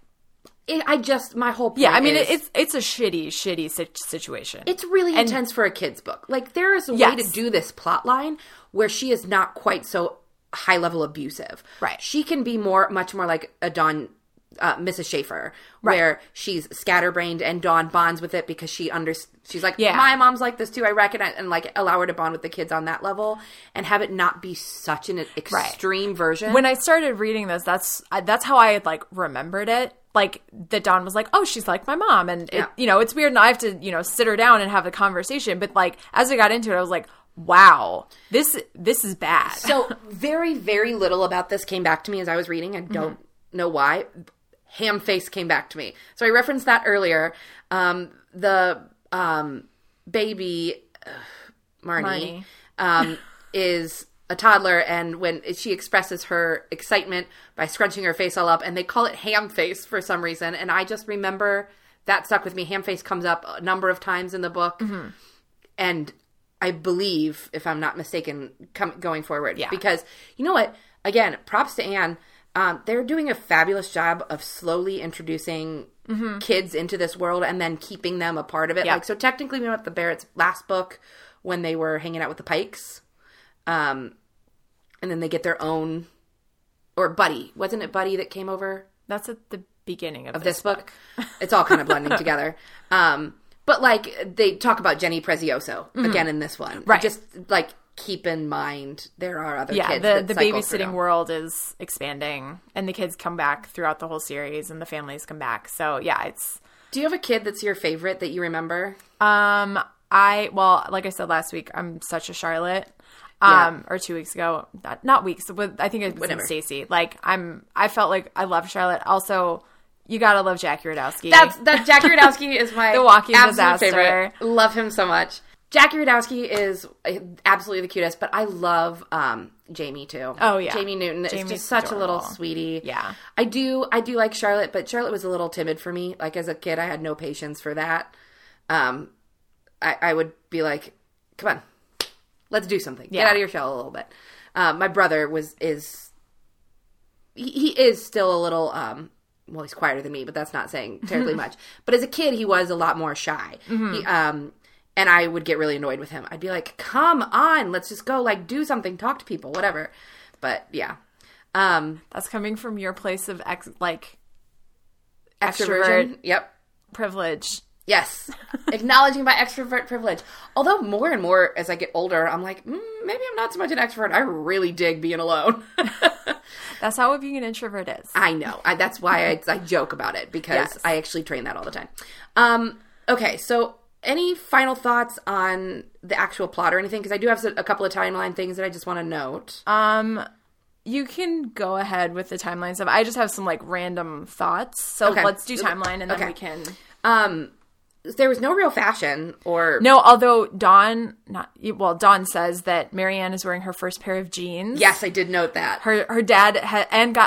My whole point. Yeah, I mean, is, it's a shitty situation. It's really intense for a kid's book. Like, there is a way to do this plot line where she is not quite so high level abusive. Right, she can be much more like a Dawn. Mrs. Schaefer, where she's scatterbrained, and Dawn bonds with it because she's like, my mom's like this too, I recognize, and like allow her to bond with the kids on that level and have it not be such an extreme version. When I started reading this, that's how I had like remembered it, like that Dawn was like, oh, she's like my mom, and it, you know, it's weird, and I have to, you know, sit her down and have a conversation, but like as I got into it, I was like, wow, this is bad. So very, very little about this came back to me as I was reading. I don't know why. Ham face came back to me. So I referenced that earlier. The baby, Marnie. Is a toddler, and when she expresses her excitement by scrunching her face all up, and they call it ham face for some reason. And I just remember that stuck with me. Ham face comes up a number of times in the book. Mm-hmm. And I believe, if I'm not mistaken, going forward. Yeah. Because, you know what? Again, props to Anne. They're doing a fabulous job of slowly introducing kids into this world and then keeping them a part of it. Yep. Like, so technically, we went with the Barretts' last book when they were hanging out with the Pikes. And then they get their own... Or Buddy. Wasn't it Buddy that came over? That's at the beginning of this book. It's all kind of blending together. But, like, they talk about Jenny Prezioso again in this one. Right. Just, like... keep in mind there are other kids. Yeah, the babysitting world is expanding, and the kids come back throughout the whole series, and the families come back. So yeah, it's. Do you have a kid that's your favorite that you remember? Like I said last week, I'm such a Charlotte. Or 2 weeks ago, not weeks, but I think it was Stacey. Like I felt like I love Charlotte. Also, you gotta love Jackie Rodowsky. That Jackie Rodowsky is my absolute favorite. Love him so much. Jackie Rodowsky is absolutely the cutest, but I love Jamie too. Oh yeah, Jamie Newton is just such adorable. A little sweetie. Yeah, I do like Charlotte, but Charlotte was a little timid for me. Like as a kid, I had no patience for that. I would be like, "Come on, let's do something. Get out of your shell a little bit." My brother is still a little. Well, he's quieter than me, but that's not saying terribly much. But as a kid, he was a lot more shy. Mm-hmm. And I would get really annoyed with him. I'd be like, come on, let's just go, like, do something, talk to people, whatever. But, yeah. That's coming from your place of, extrovert privilege. Yes. Acknowledging my extrovert privilege. Although, more and more, as I get older, I'm like, maybe I'm not so much an extrovert. I really dig being alone. That's how being an introvert is. I know. That's why I joke about it, because I actually train that all the time. Okay, so... any final thoughts on the actual plot or anything? Because I do have a couple of timeline things that I just want to note. You can go ahead with the timeline stuff. I just have some, like, random thoughts. So let's do timeline, and then we can... there was no real fashion or... No, although Dawn says that Mary Anne is wearing her first pair of jeans. Yes, I did note that. Her dad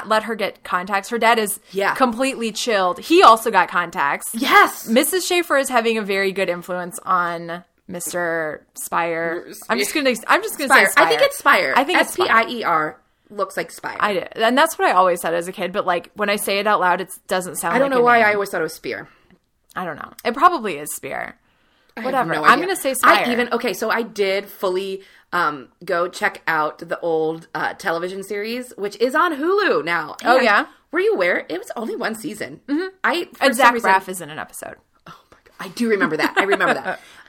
let her get contacts. Her dad is completely chilled. He also got contacts. Yes. Mrs. Schaefer is having a very good influence on Mr. Spire. I'm just going to say Spire. I think it's Spire. I think it's Spire. S-P-I-E-R. looks like Spire. I did. And that's what I always said as a kid. But, like, when I say it out loud, it doesn't sound like I don't know why I always thought it was Spear. I don't know. It probably is Spear. Whatever. No, I'm going to say Spire. Okay, so I did fully go check out the old television series, which is on Hulu now. And were you aware? It was only one season. Mm-hmm. And Zach Braff is in an episode. Oh, my God. I do remember that.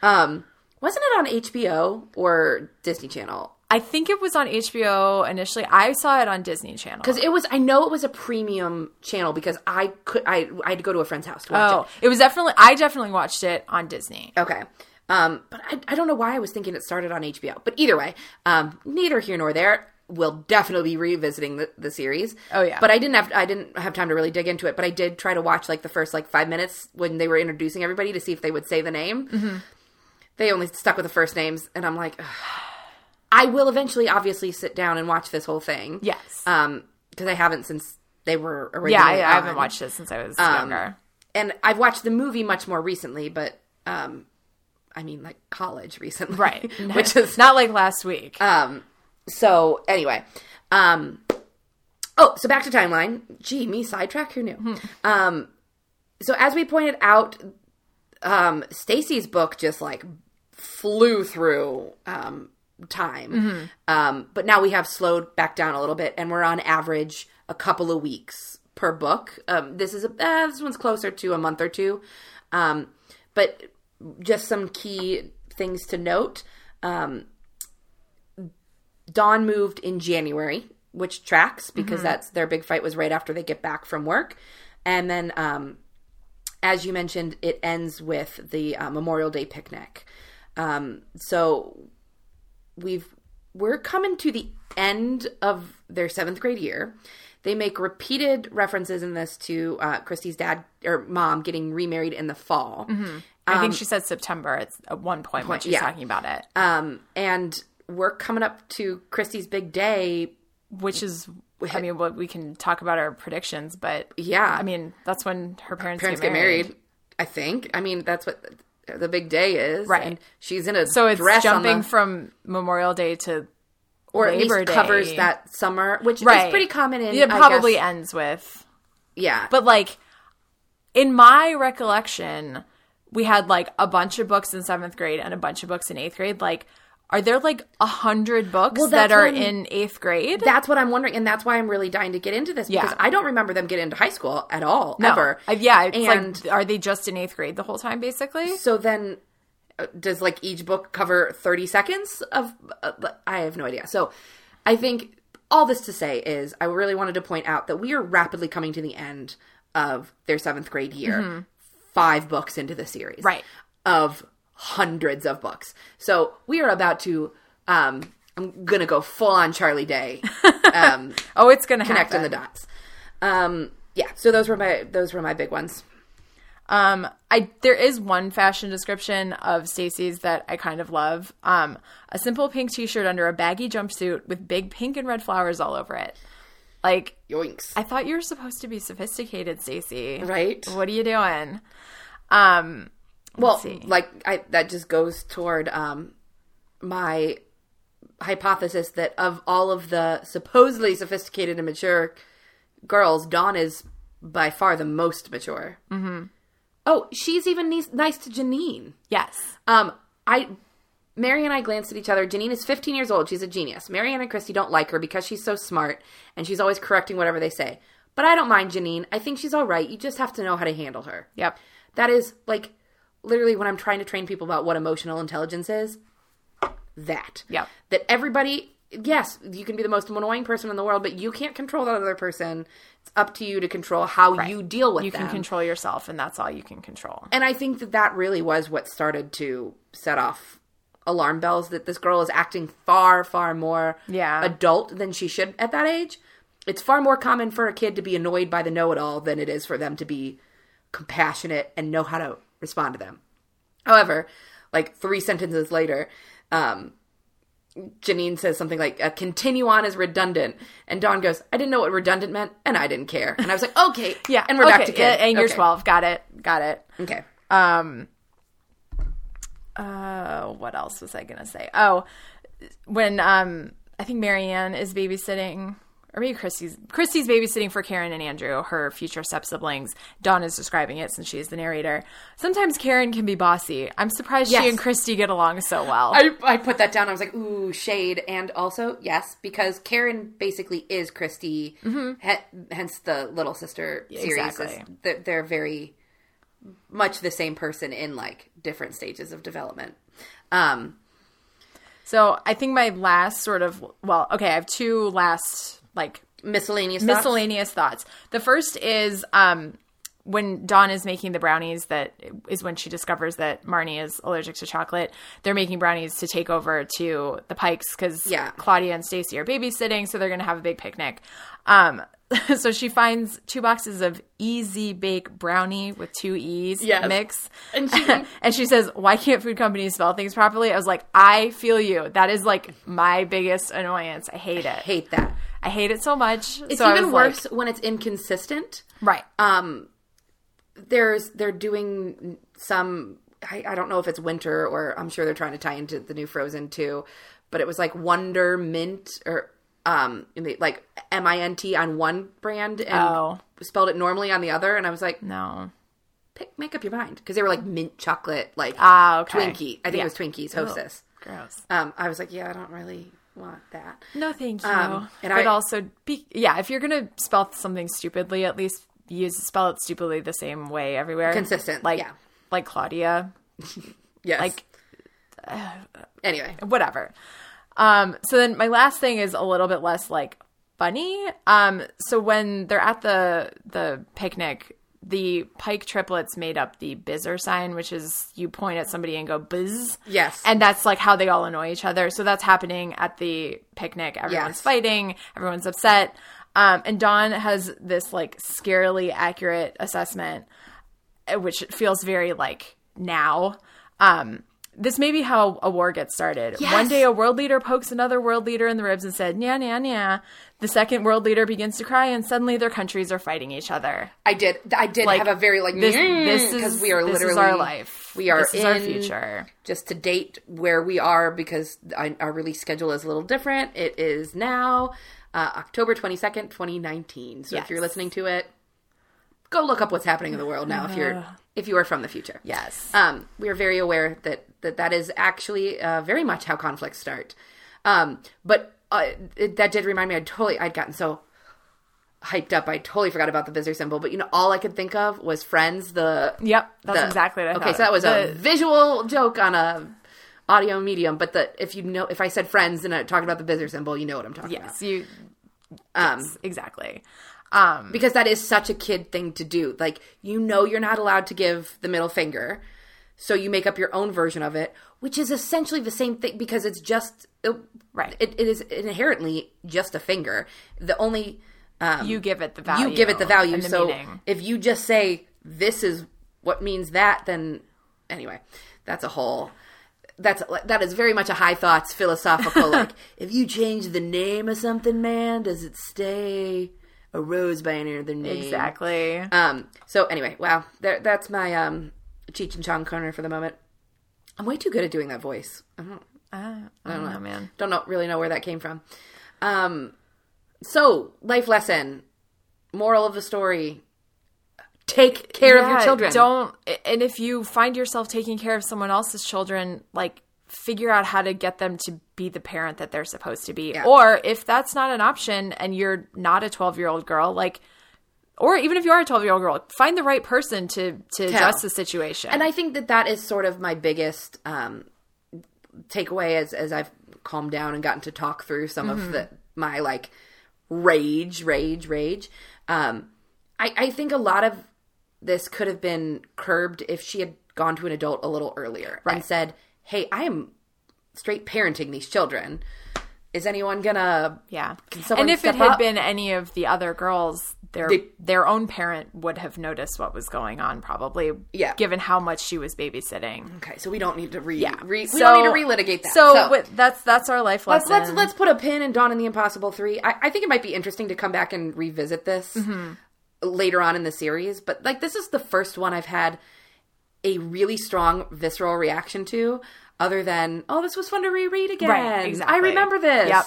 Wasn't it on HBO or Disney Channel? I think it was on HBO initially. I saw it on Disney Channel. Because it was, I know it was a premium channel because I had to go to a friend's house to watch it. It was I definitely watched it on Disney. Okay. But I don't know why I was thinking it started on HBO. But either way, neither here nor there. We'll definitely be revisiting the series. Oh, yeah. But I didn't have time to really dig into it. But I did try to watch the first 5 minutes when they were introducing everybody to see if they would say the name. Mm-hmm. They only stuck with the first names. And I'm like, ugh. I will eventually, obviously, sit down and watch this whole thing. Yes. Because I haven't since they were originally I haven't watched it since I was younger. And I've watched the movie much more recently, but, I mean, college recently. Right. Which is... Not last week. So, anyway. So back to timeline. Gee, me sidetrack? Who knew? Hmm. So as we pointed out, Stacey's book just, flew through... time. Mm-hmm. But now we have slowed back down a little bit, and we're on average a couple of weeks per book. This one's closer to a month or two. But just some key things to note. Dawn moved in January, which tracks because mm-hmm. that's their big fight was right after they get back from work. And then, as you mentioned, it ends with the Memorial Day picnic. So we're coming to the end of their 7th grade year. They make repeated references in this to Christy's dad or mom getting remarried in the fall. Mm-hmm. I think she said September at one point when she's talking about it. And we're coming up to Christy's Big Day. Which is, we can talk about our predictions, but yeah. I mean, that's when her parents get married. I think. I mean, that's what... the big day is. Right. And she's in a dress. So it's dress jumping from Memorial Day to Labor Day. Or covers that summer, which is pretty common in, it probably ends with. Yeah. But, in my recollection, we had, a bunch of books in 7th grade and a bunch of books in 8th grade. Are there, 100 books that are in 8th grade? That's what I'm wondering, and that's why I'm really dying to get into this, because I don't remember them getting into high school at all, ever. Yeah, it's are they just in 8th grade the whole time, basically? So then, does, each book cover 30 seconds of I have no idea. So, I think all this to say is I really wanted to point out that we are rapidly coming to the end of their 7th grade year, mm-hmm. 5 books into the series. Right. Of hundreds of books. So we are about to I'm gonna go full on Charlie Day. It's gonna connect in the dots. So those were my big ones. There is one fashion description of Stacey's that I kind of love. A simple pink t-shirt under a baggy jumpsuit with big pink and red flowers all over it. Yoinks. I thought you were supposed to be sophisticated, Stacey. Right. What are you doing? Well, that just goes toward my hypothesis that of all of the supposedly sophisticated and mature girls, Dawn is by far the most mature. Mm-hmm. Oh, she's even nice to Janine. Yes. Mary and I glanced at each other. Janine is 15 years old. She's a genius. Mary Anne and Christy don't like her because she's so smart, and she's always correcting whatever they say. But I don't mind Janine. I think she's all right. You just have to know how to handle her. Yep. That is, literally, when I'm trying to train people about what emotional intelligence is, that everybody, yes, you can be the most annoying person in the world, but you can't control that other person. It's up to you to control how you deal with them. You can control yourself, and that's all you can control. And I think that really was what started to set off alarm bells that this girl is acting far, far more adult than she should at that age. It's far more common for a kid to be annoyed by the know-it-all than it is for them to be compassionate and know how to respond to them. However, 3 sentences later, Janine says something like, continue on is redundant. And Dawn goes, I didn't know what redundant meant, and I didn't care. And I was like, okay. Yeah. And we're back to kid. And you're 12. Got it. Okay. What else was I going to say? When I think Mary Anne is babysitting or maybe Christy's babysitting for Karen and Andrew, her future step-siblings. Dawn is describing it since she's the narrator. Sometimes Karen can be bossy. I'm surprised she and Christy get along so well. I put that down. I was like, ooh, shade. And also, yes, because Karen basically is Christy, hence the Little Sister series. Exactly. They're very much the same person in, like, different stages of development. So I think my last sort of – well, okay, I have two last – like miscellaneous thoughts. The first is when Dawn is making the brownies, that is when she discovers that Marnie is allergic to chocolate. They're making brownies to take over to the Pikes because Claudia and Stacey are babysitting, so they're going to have a big picnic. So she finds 2 boxes of easy bake brownie with 2 E's mix. And she says, why can't food companies spell things properly? I was like, I feel you. That is like my biggest annoyance. I hate it. I hate that. I hate it so much. It's so even worse when it's inconsistent. Right. They're doing some, I don't know if it's winter or I'm sure they're trying to tie into the new Frozen too, but it was like Wonder Mint or like MINT on one brand and spelled it normally on the other. And I was like, no. Make up your mind. Because they were like mint chocolate, like Twinkie. I think it was Twinkies, Hostess. Ew, gross. I was like, yeah, I don't really want that. No, thank you. If you're going to spell something stupidly, at least spell it stupidly the same way everywhere. Consistent. Like Claudia. Yes. Like, anyway. Whatever. So then my last thing is a little bit less, like, funny. So when they're at the picnic, the Pike triplets made up the bizzer sign, which is you point at somebody and go buzz. Yes. And that's, like, how they all annoy each other. So that's happening at the picnic. Everyone's fighting. Everyone's upset. And Dawn has this, like, scarily accurate assessment, which feels very, like, now. This may be how a war gets started. Yes. One day a world leader pokes another world leader in the ribs and said, nya, nya, nya. The second world leader begins to cry and suddenly their countries are fighting each other. I did like, have a very like, this is, we are this literally, is our life. We are this is our future. Just to date where we are because our release schedule is a little different. It is now October 22nd, 2019. So if you're listening to it, go look up what's happening in the world now if you are from the future. Yes. We are very aware that is actually very much how conflicts start. But that did remind me, I'd gotten so hyped up, I totally forgot about the visitor symbol. But, you know, all I could think of was Friends. That's exactly what I thought. Okay, so that was a visual joke on a audio medium. But if I said Friends and I talked about the visitor symbol, you know what I'm talking about. Yes, exactly. Because that is such a kid thing to do. Like, you know you're not allowed to give the middle finger, so you make up your own version of it, which is essentially the same thing because it's just It is inherently just a finger. The only you give it the value. You give it the value. And the so meaning. If you just say this is what means that, then anyway, that's a whole. That is very much a high thoughts philosophical. Like, if you change the name of something, man, does it stay? A rose by any other name. Exactly. So anyway, wow. That's my Cheech and Chong corner for the moment. I'm way too good at doing that voice. I don't know, man. Don't really know where that came from. So, life lesson. Moral of the story. Take care of your children. And if you find yourself taking care of someone else's children, like, figure out how to get them to be the parent that they're supposed to be. Yeah. Or if that's not an option and you're not a 12-year-old girl, like, or even if you are a 12-year-old girl, find the right person to adjust the situation. And I think that is sort of my biggest takeaway as I've calmed down and gotten to talk through some of my like rage. I think a lot of this could have been curbed if she had gone to an adult a little earlier and said, hey, I am straight parenting these children. Is anyone gonna? Yeah. And if it had been any of the other girls, their own parent would have noticed what was going on, probably. Yeah. Given how much she was babysitting. Okay, so we don't need to relitigate that. So that's our life lesson. Let's put a pin in Dawn and the Impossible 3. I think it might be interesting to come back and revisit this later on in the series. But like, this is the first one I've had a really strong visceral reaction to. Other than, oh, this was fun to reread again. Right, exactly. I remember this. Yep.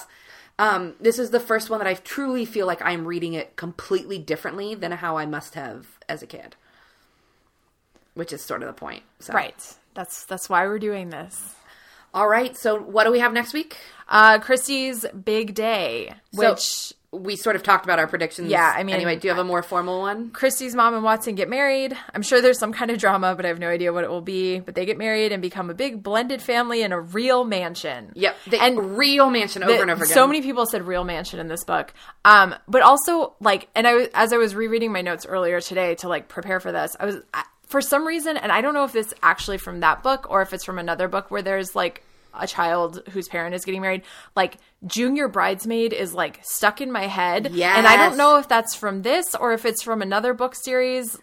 This is the first one that I truly feel like I'm reading it completely differently than how I must have as a kid, which is sort of the point. So. Right. That's why we're doing this. All right. So what do we have next week? Christy's Big Day, which... So we sort of talked about our predictions. Yeah, I mean... Anyway, do you have a more formal one? Christy's mom and Watson get married. I'm sure there's some kind of drama, but I have no idea what it will be. But they get married and become a big blended family in a real mansion. Yep. Real mansion over and over again. So many people said real mansion in this book. But also, like... And as I was rereading my notes earlier today to, like, prepare for this, I was... For some reason, and I don't know if it's actually from that book or if it's from another book where there's, like, a child whose parent is getting married, like, junior bridesmaid is, like, stuck in my head. Yes. And I don't know if that's from this or if it's from another book series.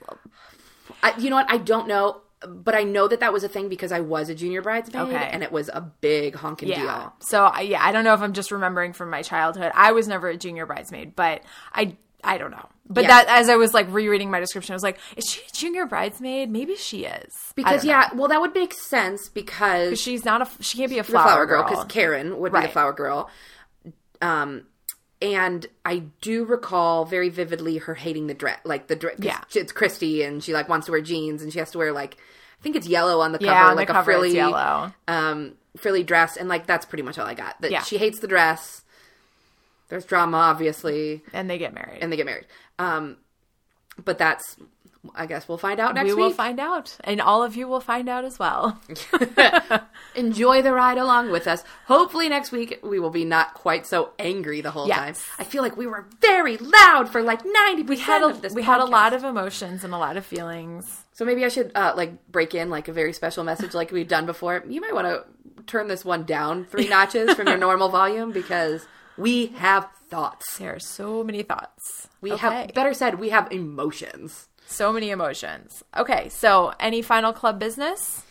You know what? I don't know. But I know that was a thing because I was a junior bridesmaid, okay, and it was a big honking deal. So, I don't know if I'm just remembering from my childhood. I was never a junior bridesmaid, but I don't know. But that, as I was, like, rereading my description, I was like, is she a junior bridesmaid? Maybe she is. Because, well, that would make sense because... she's not a... She can't be a flower girl. Because Karen would be the flower girl. And I do recall very vividly her hating the dress. Like, the dress... Yeah. It's Christy, and she, like, wants to wear jeans, and she has to wear, like... I think it's yellow on the cover. Yeah, on like the cover, a frilly, it's yellow. Frilly dress. And, like, that's pretty much all I got. That she hates the dress... There's drama, obviously. And they get married. But that's, I guess we'll find out next week. We will find out. And all of you will find out as well. Enjoy the ride along with us. Hopefully next week we will be not quite so angry the whole time. I feel like we were very loud for like 90% of this podcast. We had a lot of emotions and a lot of feelings. So maybe I should like break in like a very special message like we've done before. You might want to turn this one down 3 notches from your normal volume because... We have thoughts. There are so many thoughts. We have, better said, we have emotions. So many emotions. Okay, so any final club business?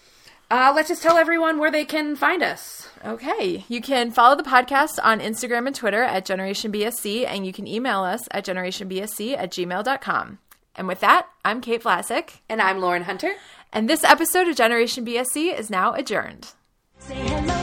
Let's just tell everyone where they can find us. Okay. You can follow the podcast on Instagram and Twitter at Generation BSC, and you can email us at generationbsc@gmail.com. And with that, I'm Kate Vlasic. And I'm Lauren Hunter. And this episode of Generation BSC is now adjourned. Say hello.